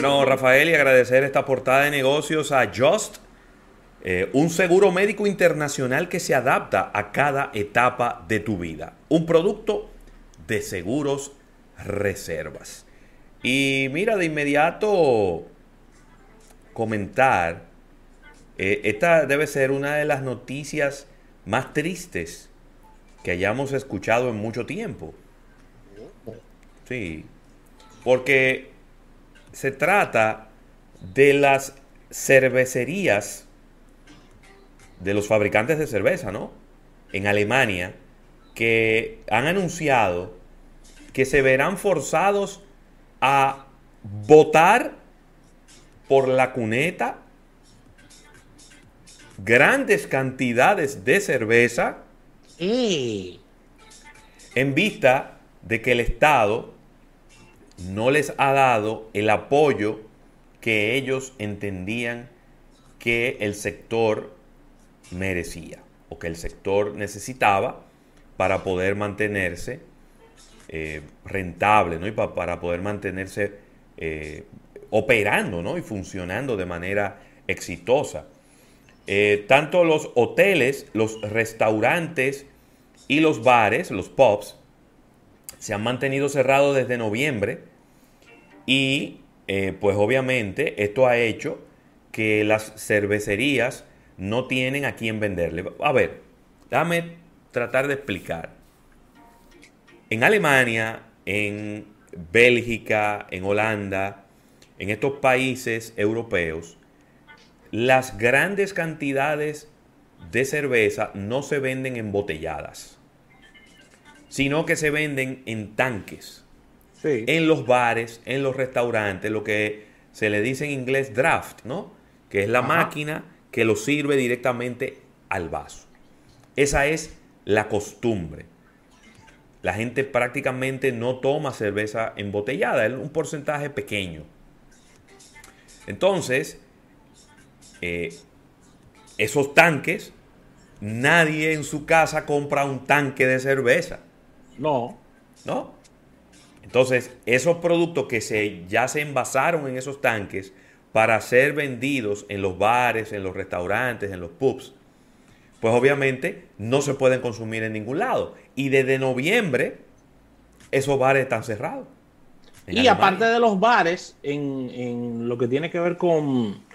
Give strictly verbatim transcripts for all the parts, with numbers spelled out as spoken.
Bueno, Rafael, y agradecer esta portada de negocios a Just, eh, un seguro médico internacional que se adapta a cada etapa de tu vida. Un producto de Seguros Reservas. Y mira, de inmediato comentar, eh, esta debe ser una de las noticias más tristes que hayamos escuchado en mucho tiempo. Sí, porque se trata de las cervecerías, de los fabricantes de cerveza, ¿no? En Alemania, que han anunciado que se verán forzados a votar por la cuneta grandes cantidades de cerveza mm. en vista de que el Estado no les ha dado el apoyo que ellos entendían que el sector merecía o que el sector necesitaba para poder mantenerse eh, rentable, ¿no? Y pa- para poder mantenerse eh, operando, ¿no? Y funcionando de manera exitosa. Eh, tanto los hoteles, los restaurantes y los bares, los pubs, se han mantenido cerrados desde noviembre y eh, pues obviamente esto ha hecho que las cervecerías no tienen a quién venderle. A ver, déjame tratar de explicar. En Alemania, en Bélgica, en Holanda, en estos países europeos, las grandes cantidades de cerveza no se venden embotelladas, sino que se venden en tanques, sí. En los bares, en los restaurantes, lo que se le dice en inglés draft, ¿no? Que es la Ajá. máquina que lo sirve directamente al vaso. Esa es la costumbre. La gente prácticamente no toma cerveza embotellada, es un porcentaje pequeño. Entonces, Eh, esos tanques, nadie en su casa compra un tanque de cerveza. No. ¿No? Entonces, esos productos que se, ya se envasaron en esos tanques para ser vendidos en los bares, en los restaurantes, en los pubs, pues obviamente no se pueden consumir en ningún lado. Y desde noviembre, esos bares están cerrados. Y Alemania. Aparte de los bares, en, en lo que tiene que ver con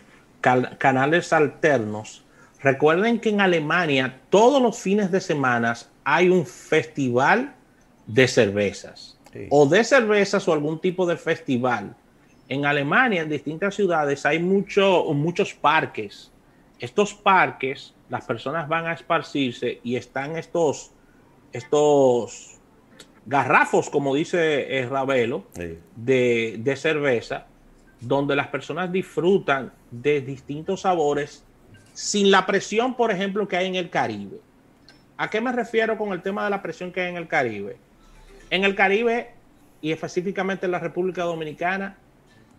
canales alternos. Recuerden que en Alemania todos los fines de semana hay un festival de cervezas, sí. o de cervezas o algún tipo de festival. En Alemania, en distintas ciudades, hay mucho, muchos parques. Estos parques, las personas van a esparcirse y están estos, estos garrafos, como dice Ravelo, sí. de, de cerveza, donde las personas disfrutan de distintos sabores sin la presión, por ejemplo, que hay en el Caribe. ¿A qué me refiero con el tema de la presión que hay en el Caribe? En el Caribe, y específicamente en la República Dominicana,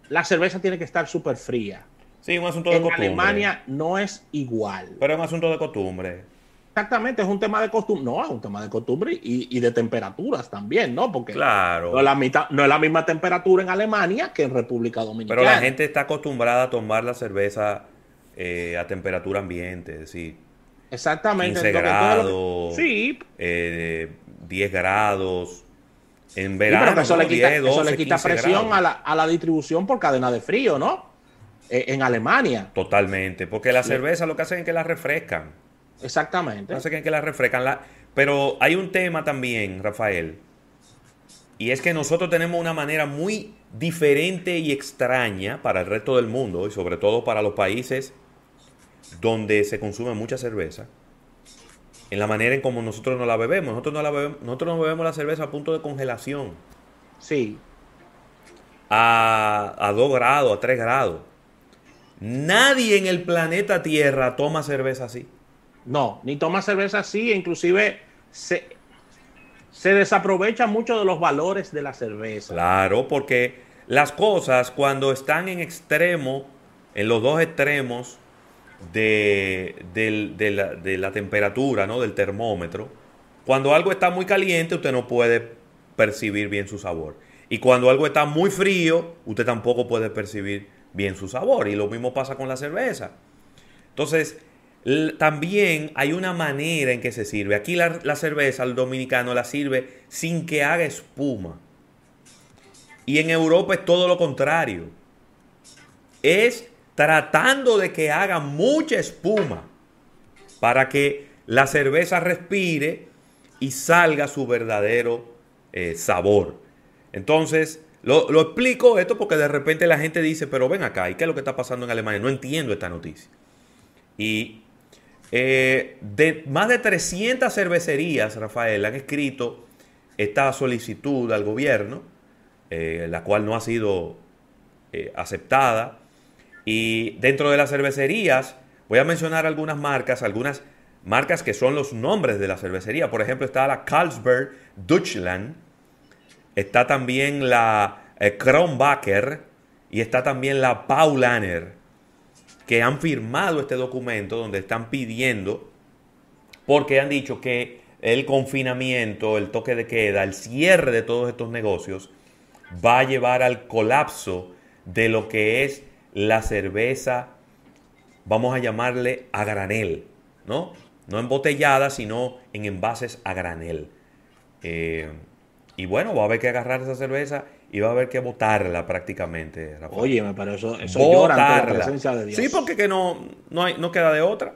la cerveza tiene que estar súper fría. Sí, un asunto de costumbre. En Alemania no es igual. Pero es un asunto de costumbre. Exactamente, es un tema de costumbre. No, es un tema de costumbre y, y de temperaturas también, ¿no? Porque claro. no, es la mitad, no es la misma temperatura en Alemania que en República Dominicana. Pero la gente está acostumbrada a tomar la cerveza eh, a temperatura ambiente, es decir, exactamente. quince Entonces, grados, que... sí. eh, diez grados, en verano. Sí, pero eso, ¿no? le quita, diez, doce, eso le quita presión a la, a la distribución por cadena de frío, ¿no? Eh, en Alemania. Totalmente, porque la sí. cerveza lo que hacen es que la refrescan. Exactamente. No sé qué es que la refrescan. La... Pero hay un tema también, Rafael. Y es que nosotros tenemos una manera muy diferente y extraña para el resto del mundo, y sobre todo para los países donde se consume mucha cerveza, en la manera en como nosotros no la bebemos. Nosotros no la bebemos, nosotros no bebemos la cerveza a punto de congelación. Sí. A, a dos grados, a tres grados. Nadie en el planeta Tierra toma cerveza así. No, ni toma cerveza así, inclusive se, se desaprovecha mucho de los valores de la cerveza. Claro, porque las cosas cuando están en extremo, en los dos extremos de, de, de, la, de la temperatura, ¿no? Del termómetro, cuando algo está muy caliente usted no puede percibir bien su sabor. Y cuando algo está muy frío, usted tampoco puede percibir bien su sabor. Y lo mismo pasa con la cerveza. Entonces, también hay una manera en que se sirve. Aquí la, la cerveza, al dominicano la sirve sin que haga espuma. Y en Europa es todo lo contrario. Es tratando de que haga mucha espuma para que la cerveza respire y salga su verdadero eh, sabor. Entonces, lo, lo explico esto porque de repente la gente dice, pero ven acá, ¿y qué es lo que está pasando en Alemania? No entiendo esta noticia. Y eh, de más de trescientas cervecerías, Rafael, han escrito esta solicitud al gobierno, eh, la cual no ha sido eh, aceptada. Y dentro de las cervecerías, voy a mencionar algunas marcas, algunas marcas que son los nombres de la cervecería. Por ejemplo, está la Carlsberg Deutschland, está también la eh, Kronbacher y está también la Paulaner, que han firmado este documento donde están pidiendo, porque han dicho que el confinamiento, el toque de queda, el cierre de todos estos negocios va a llevar al colapso de lo que es la cerveza, vamos a llamarle a granel, ¿no? No embotellada, sino en envases a granel. Eh, y bueno, va a haber que agarrar esa cerveza y va a haber que botarla prácticamente, Rafael. Óyeme, pero eso, eso llora ante la presencia de Dios. Sí, porque que no, no, hay, no queda de otra.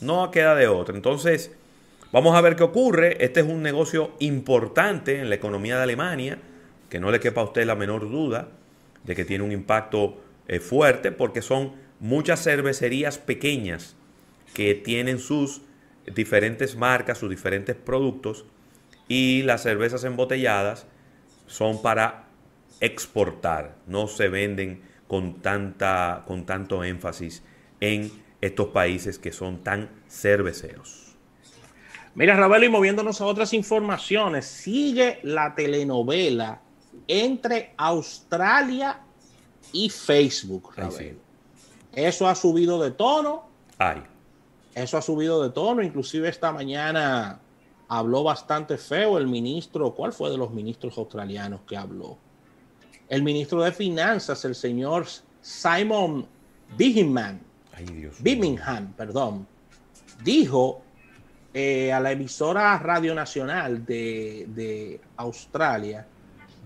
No queda de otra. Entonces, vamos a ver qué ocurre. Este es un negocio importante en la economía de Alemania, que no le quepa a usted la menor duda de que tiene un impacto eh, fuerte, porque son muchas cervecerías pequeñas que tienen sus diferentes marcas, sus diferentes productos, y las cervezas embotelladas son para exportar, no se venden con tanta, con tanto énfasis en estos países que son tan cerveceros. Mira, Ravelo, y moviéndonos a otras informaciones, sigue la telenovela entre Australia y Facebook, Ravelo. Sí. Eso ha subido de tono. Ay. Eso ha subido de tono. Inclusive esta mañana habló bastante feo el ministro. ¿Cuál fue de los ministros australianos que habló? El ministro de Finanzas, el señor Simon Birmingham, Ay, Dios Birmingham perdón, dijo eh, a la emisora Radio Nacional de, de Australia,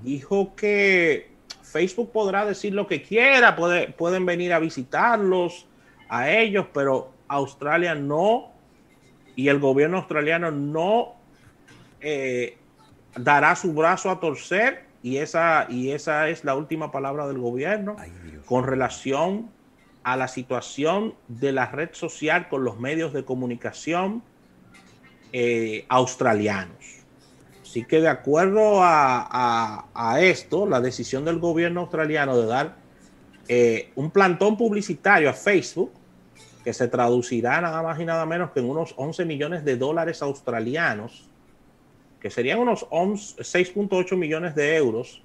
dijo que Facebook podrá decir lo que quiera, puede, pueden venir a visitarlos, a ellos, pero Australia no, y el gobierno australiano no eh, dará su brazo a torcer. Y esa, y esa es la última palabra del gobierno Ay, con relación a la situación de la red social con los medios de comunicación eh, australianos. Así que de acuerdo a, a, a esto, la decisión del gobierno australiano de dar eh, un plantón publicitario a Facebook, que se traducirá nada más y nada menos que en unos once millones de dólares australianos, que serían unos seis punto ocho millones de euros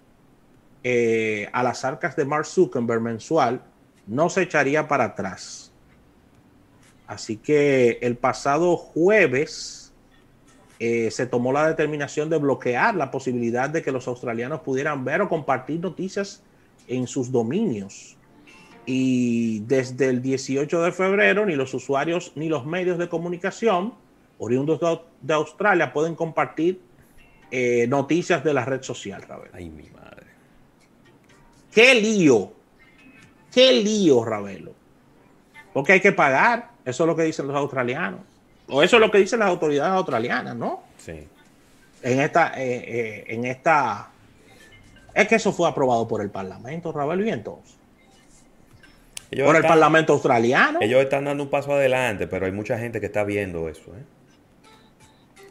eh, a las arcas de Mark Zuckerberg mensual, no se echaría para atrás. Así que el pasado jueves eh, se tomó la determinación de bloquear la posibilidad de que los australianos pudieran ver o compartir noticias en sus dominios. Y desde el dieciocho de febrero, ni los usuarios ni los medios de comunicación oriundos de Australia pueden compartir eh, noticias de la red social, Ravelo. Ay, mi madre. ¡Qué lío! ¡Qué lío, Ravelo! Porque hay que pagar. Eso es lo que dicen los australianos. O eso es lo que dicen las autoridades australianas, ¿no? Sí. En esta... Eh, eh, en esta... Es que eso fue aprobado por el Parlamento, Ravelo, y entonces... Ellos por están, el Parlamento australiano. Ellos están dando un paso adelante, pero hay mucha gente que está viendo eso, ¿eh?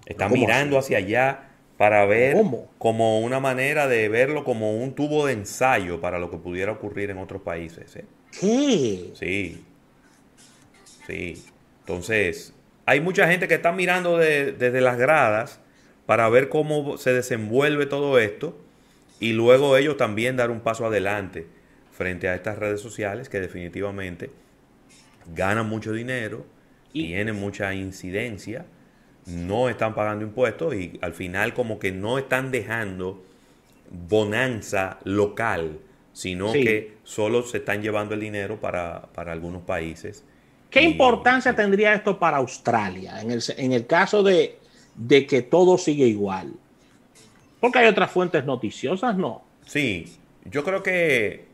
Está mirando así? hacia allá para ver ¿Cómo? como una manera de verlo como un tubo de ensayo para lo que pudiera ocurrir en otros países, ¿eh? ¿Qué? Sí. Sí. Entonces, hay mucha gente que está mirando de, desde las gradas para ver cómo se desenvuelve todo esto y luego ellos también dar un paso adelante frente a estas redes sociales que definitivamente ganan mucho dinero, y tienen mucha incidencia, no están pagando impuestos y al final como que no están dejando bonanza local, sino sí. que solo se están llevando el dinero para, para algunos países. ¿Qué y, importancia y, tendría esto para Australia en el, en el caso de, de que todo sigue igual? Porque hay otras fuentes noticiosas, ¿no? Sí, yo creo que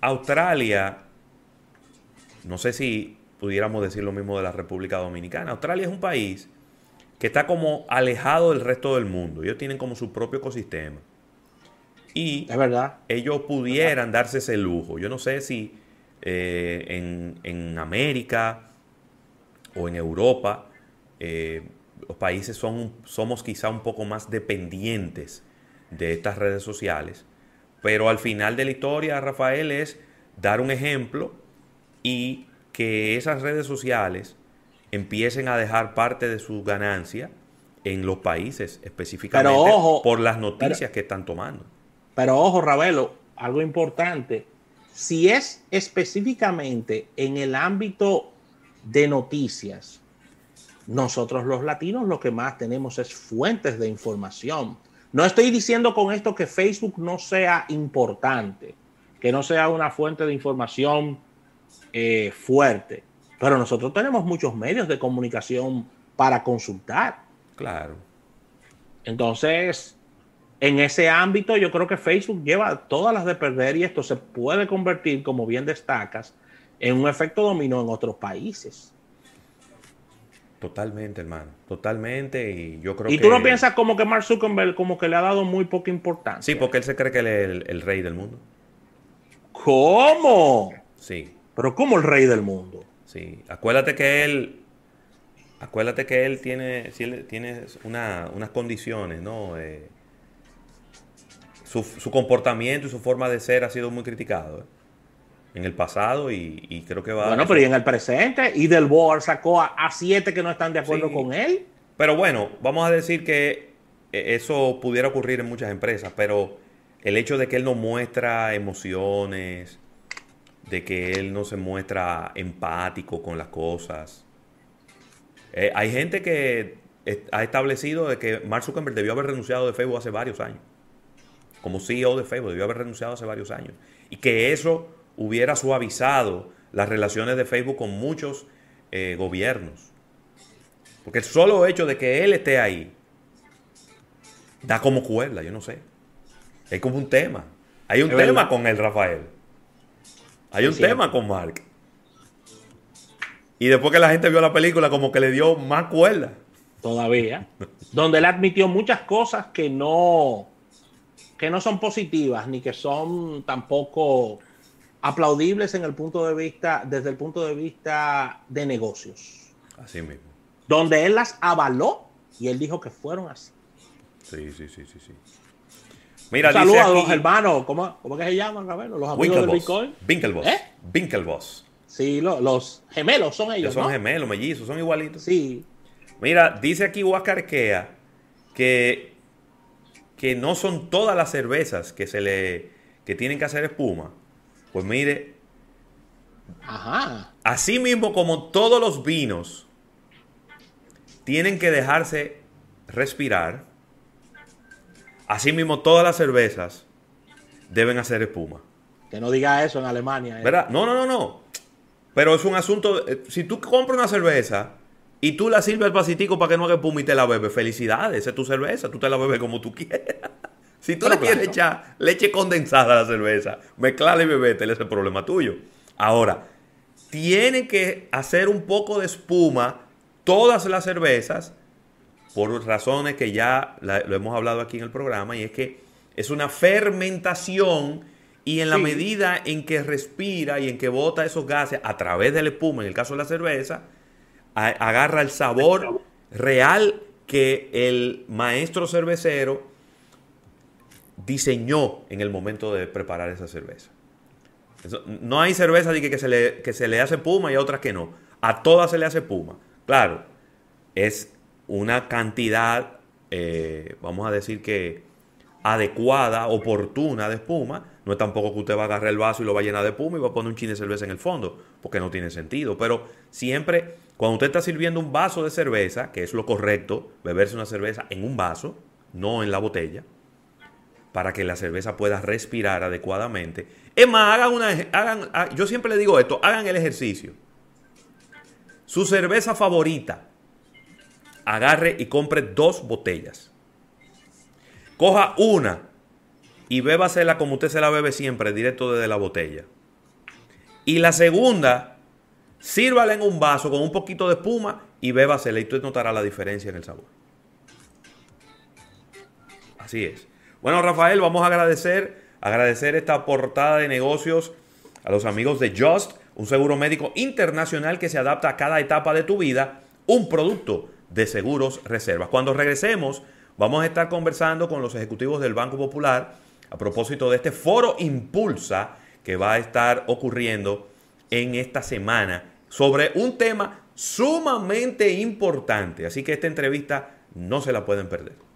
Australia, no sé si pudiéramos decir lo mismo de la República Dominicana. Australia es un país que está como alejado del resto del mundo. Ellos tienen como su propio ecosistema. Y es verdad. Ellos pudieran verdad. darse ese lujo. Yo no sé si eh, en, en América o en Europa eh, los países son, somos quizá un poco más dependientes de estas redes sociales. Pero al final de la historia, Rafael, es dar un ejemplo y que esas redes sociales empiecen a dejar parte de su ganancia en los países, específicamente pero ojo, por las noticias pero, que están tomando. Pero ojo, Ravelo, algo importante. Si es específicamente en el ámbito de noticias, nosotros los latinos lo que más tenemos es fuentes de información. No estoy diciendo con esto que Facebook no sea importante, que no sea una fuente de información eh, fuerte. Pero nosotros tenemos muchos medios de comunicación para consultar. Claro. Entonces, en ese ámbito, yo creo que Facebook lleva todas las de perder y esto se puede convertir, como bien destacas, en un efecto dominó en otros países. Totalmente, hermano. Totalmente. Y yo creo ¿Y que... tú no piensas como que Mark Zuckerberg como que le ha dado muy poca importancia? Sí, porque él se cree que él es el, el rey del mundo. ¿Cómo? Sí. ¿Pero cómo el rey del mundo? Sí, acuérdate que él, acuérdate que él tiene, si él tiene una, unas condiciones, ¿no? Eh, su, su comportamiento y su forma de ser ha sido muy criticado, ¿eh? En el pasado y, y creo que va... Bueno, pero y en el presente, y del board sacó a, a siete que no están de acuerdo sí. con él. Pero bueno, vamos a decir que eso pudiera ocurrir en muchas empresas, pero el hecho de que él no muestra emociones... de que él no se muestra empático con las cosas. Eh, hay gente que est- ha establecido de que Mark Zuckerberg debió haber renunciado de Facebook hace varios años. Como C E O de Facebook, debió haber renunciado hace varios años. Y que eso hubiera suavizado las relaciones de Facebook con muchos eh, gobiernos. Porque el solo hecho de que él esté ahí da como cuerda, yo no sé. Es como un tema. Hay un es tema verdad. con él, Rafael. Hay un sí, tema sí. con Mark. Y después que la gente vio la película, como que le dio más cuerda. Todavía. Donde él admitió muchas cosas que no, que no son positivas, ni que son tampoco aplaudibles en el punto de vista, desde el punto de vista de negocios. Así mismo. Donde él las avaló y él dijo que fueron así. Sí, sí, sí, sí, sí. Mira, saludos a los hermanos, ¿cómo, cómo que se llaman, Ravelo? Los amigos del Bitcoin. Winklevoss. ¿Eh? Winklevoss. Sí, lo, los gemelos son ellos, Son ¿no? gemelos, mellizos, son igualitos. Sí. Mira, dice aquí Huascarquea que, que no son todas las cervezas que se le que tienen que hacer espuma. Pues mire, Ajá. así mismo como todos los vinos tienen que dejarse respirar, asimismo, todas las cervezas deben hacer espuma. Que no diga eso en Alemania. ¿eh? ¿Verdad? No, no, no, no. Pero es un asunto... Eh, si tú compras una cerveza y tú la sirves al pasitico para que no haga espuma y te la bebes, felicidades, es tu cerveza. Tú te la bebes como tú quieras. Si tú Pero le claro. quieres echar leche condensada a la cerveza, mezclarla y bebértela, ese es el problema tuyo. Ahora, tienen que hacer un poco de espuma todas las cervezas por razones que ya la, lo hemos hablado aquí en el programa, y es que es una fermentación y en la sí. medida en que respira y en que bota esos gases a través de la espuma, en el caso de la cerveza, a, agarra el sabor real que el maestro cervecero diseñó en el momento de preparar esa cerveza. Eso, no hay cerveza que, que, se le, que se le hace espuma y a otras que no. A todas se le hace espuma. Claro, es... una cantidad, eh, vamos a decir que adecuada, oportuna de espuma. No es tampoco que usted va a agarrar el vaso y lo va a llenar de espuma y va a poner un chin de cerveza en el fondo, porque no tiene sentido. Pero siempre, cuando usted está sirviendo un vaso de cerveza, que es lo correcto, beberse una cerveza en un vaso, no en la botella, para que la cerveza pueda respirar adecuadamente. Es más, hagan una, hagan, yo siempre les digo esto, hagan el ejercicio. Su cerveza favorita, agarre y compre dos botellas. Coja una y bébasela como usted se la bebe siempre, directo desde la botella. Y la segunda, sírvala en un vaso con un poquito de espuma y bébasela y usted notará la diferencia en el sabor. Así es. Bueno, Rafael, vamos a agradecer, agradecer esta portada de negocios a los amigos de Just, un seguro médico internacional que se adapta a cada etapa de tu vida, un producto de Seguros Reservas. Cuando regresemos, vamos a estar conversando con los ejecutivos del Banco Popular a propósito de este foro Impulsa que va a estar ocurriendo en esta semana sobre un tema sumamente importante. Así que esta entrevista no se la pueden perder.